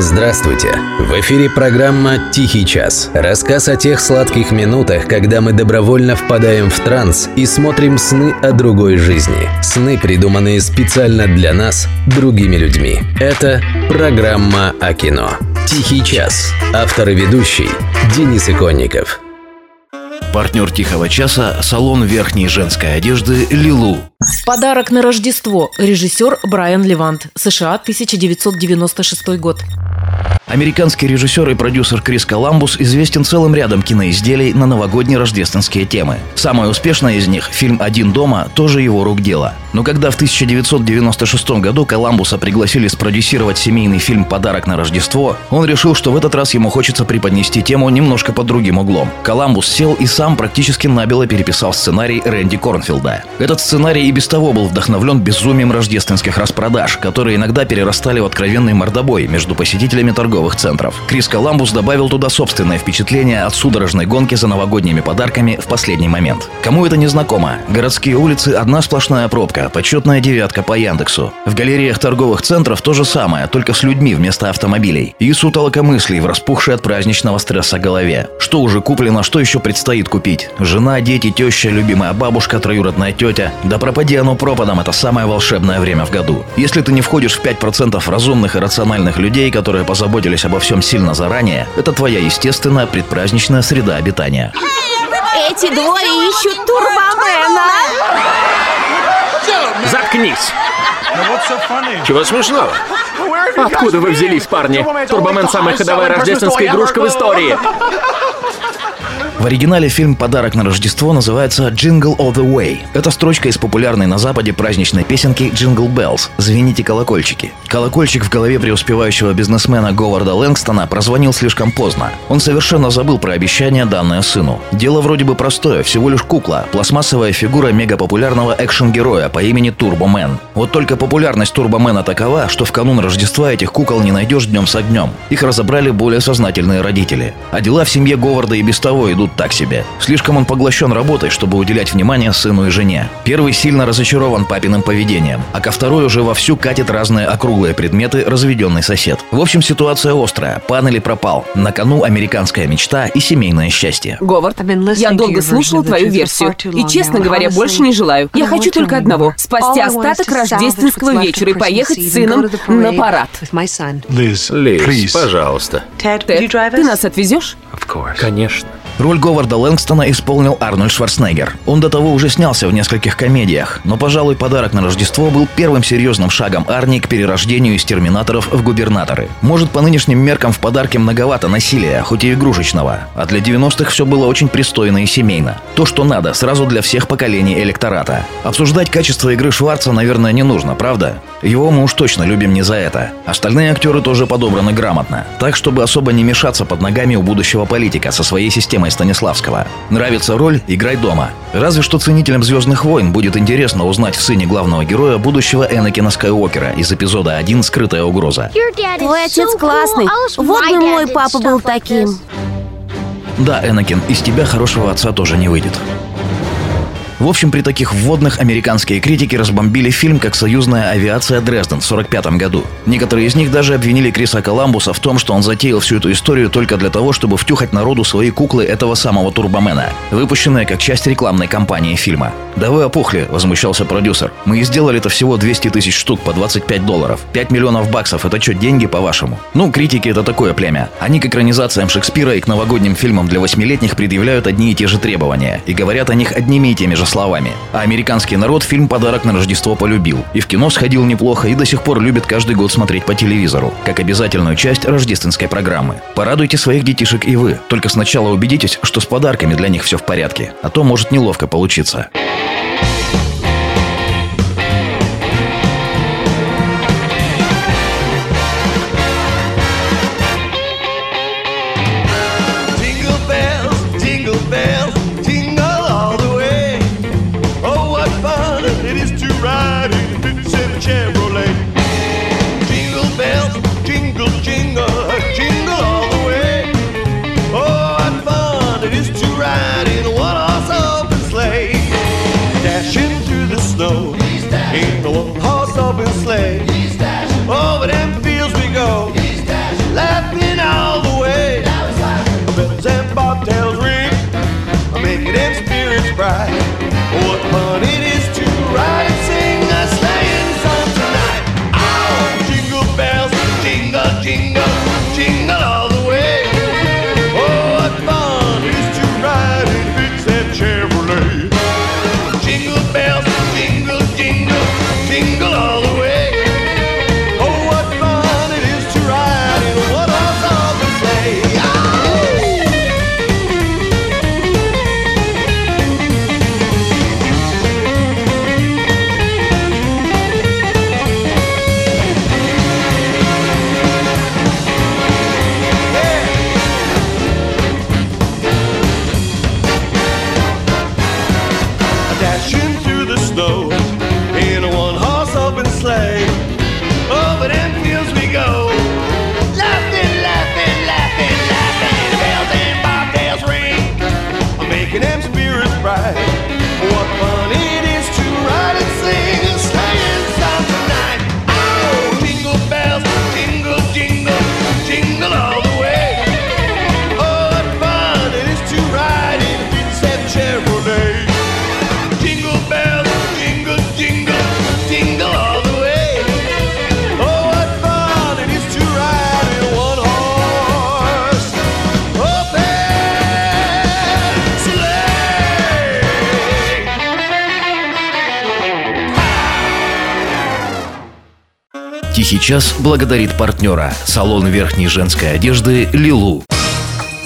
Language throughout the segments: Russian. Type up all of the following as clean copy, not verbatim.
Здравствуйте! В эфире программа «Тихий час». Рассказ о тех сладких минутах, когда мы добровольно впадаем в транс и смотрим сны о другой жизни. Сны, придуманные специально для нас, другими людьми. Это программа о кино. «Тихий час». Автор и ведущий Денис Иконников. Партнер «Тихого часа» – салон верхней женской одежды «Лилу». Подарок на Рождество. Режиссер Брайан Левант. США, 1996 год. Американский режиссер и продюсер Крис Коламбус известен целым рядом киноизделий на новогодние рождественские темы. Самая успешная из них, фильм «Один дома», тоже его рук дело. Но когда в 1996 году Коламбуса пригласили спродюсировать семейный фильм «Подарок на Рождество», он решил, что в этот раз ему хочется преподнести тему немножко под другим углом. Коламбус сел и сам практически набело переписал сценарий Рэнди Корнфилда. Этот сценарий и без того был вдохновлен безумием рождественских распродаж, которые иногда перерастали в откровенный мордобой между посетителями торговых центров. Крис Коламбус добавил туда собственное впечатление от судорожной гонки за новогодними подарками в последний момент. Кому это не знакомо? Городские улицы – одна сплошная пробка, почетная девятка по Яндексу. В галереях торговых центров то же самое, только с людьми вместо автомобилей. И сутолока мыслей в распухшей от праздничного стресса голове. Что уже куплено, что еще предстоит купить? Жена, дети, теща, любимая бабушка, троюродная тетя. Да пропади оно пропадом, это самое волшебное время в году. Если ты не входишь в 5% разумных и рациональных людей, которые позаботились обо всем сильно заранее, это твоя естественная предпраздничная среда обитания. Эти двое ищут Турбомена. Заткнись. Чего смешного? Откуда вы взялись, парни? Турбомен – самая ходовая рождественская игрушка в истории. В оригинале фильм «Подарок на Рождество» называется «Jingle All the Way». Это строчка из популярной на Западе праздничной песенки «Jingle Bells» «Звените колокольчики». Колокольчик в голове преуспевающего бизнесмена Говарда Лэнгстона прозвонил слишком поздно. Он совершенно забыл про обещание, данное сыну. Дело вроде бы простое, всего лишь кукла, пластмассовая фигура мегапопулярного экшн-героя по имени Турбомен. Вот только популярность Турбомена такова, что в канун Рождества этих кукол не найдешь днем с огнем. Их разобрали более сознательные родители. А дела в семье Говарда и без того идут так себе. Слишком он поглощен работой, чтобы уделять внимание сыну и жене. Первый сильно разочарован папиным поведением, а ко второй уже вовсю катит разные округлые предметы разведенный сосед. В общем, ситуация острая. Пан или пропал. На кону американская мечта и семейное счастье. Говард, я долго слушал твою версию. И, честно говоря, больше не желаю. Я хочу только одного – спасти остаток рождественского вечера и поехать с сыном на парад. Лиз, пожалуйста. Тед, ты нас отвезешь? Конечно. Роль Говарда Лэнгстона исполнил Арнольд Шварценеггер. Он до того уже снялся в нескольких комедиях, но, пожалуй, «Подарок на Рождество» был первым серьезным шагом Арни к перерождению из терминаторов в губернаторы. Может, по нынешним меркам в «Подарке» многовато насилия, хоть и игрушечного, а для 90-х все было очень пристойно и семейно. То, что надо, сразу для всех поколений электората. Обсуждать качество игры Шварца, наверное, не нужно, правда? Его мы уж точно любим не за это. Остальные актеры тоже подобраны грамотно, так, чтобы особо не мешаться под ногами у будущего политика со своей системой Станиславского. Нравится роль – играй дома. Разве что ценителям «Звездных войн» будет интересно узнать в сыне главного героя будущего Энакина Скайуокера из эпизода 1 «Скрытая угроза». Твой отец классный. Вот бы мой папа был таким. Да, Энакин, из тебя хорошего отца тоже не выйдет. В общем, при таких вводных американские критики разбомбили фильм как союзная авиация Дрезден в 1945 году. Некоторые из них даже обвинили Криса Коламбуса в том, что он затеял всю эту историю только для того, чтобы втюхать народу свои куклы этого самого Турбомена, выпущенные как часть рекламной кампании фильма. «Да вы опухли», – возмущался продюсер. «Мы и сделали-то всего 200 тысяч штук по $25. 5 миллионов баксов – это что, деньги, по-вашему?» Ну, критики – это такое племя. Они к экранизациям Шекспира и к новогодним фильмам для 8-летних предъявляют одни и те же требования и говорят о них одними и теми же словами. А американский народ фильм «Подарок на Рождество» полюбил. И в кино сходил неплохо, и до сих пор любит каждый год смотреть по телевизору, как обязательную часть рождественской программы. Порадуйте своих детишек и вы. Только сначала убедитесь, что с подарками для них все в порядке. А то может неловко получиться. It is to ride in one horse open sleigh. Jingle, jingle all the way. Oh, what fun it is to ride in Big Chevrolet. Jingle bells, jingle, jingle, jingle all the way. Oh, what fun it is to ride in what I saw to say. Тихий час благодарит партнера. Салон верхней женской одежды «Лилу».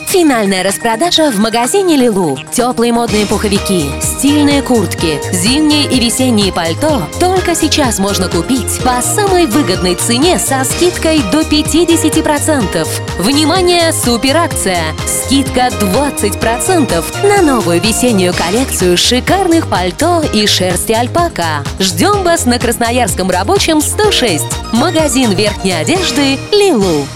Финальная распродажа в магазине «Лилу». Теплые модные пуховики, стильные куртки, зимние и весенние пальто только сейчас можно купить по самой выгодной цене со скидкой до 50%. Внимание, суперакция! Скидка 20% на новую весеннюю коллекцию шикарных пальто и шерсти альпака. Ждем вас на Красноярском рабочем 106. Магазин верхней одежды «Лилу».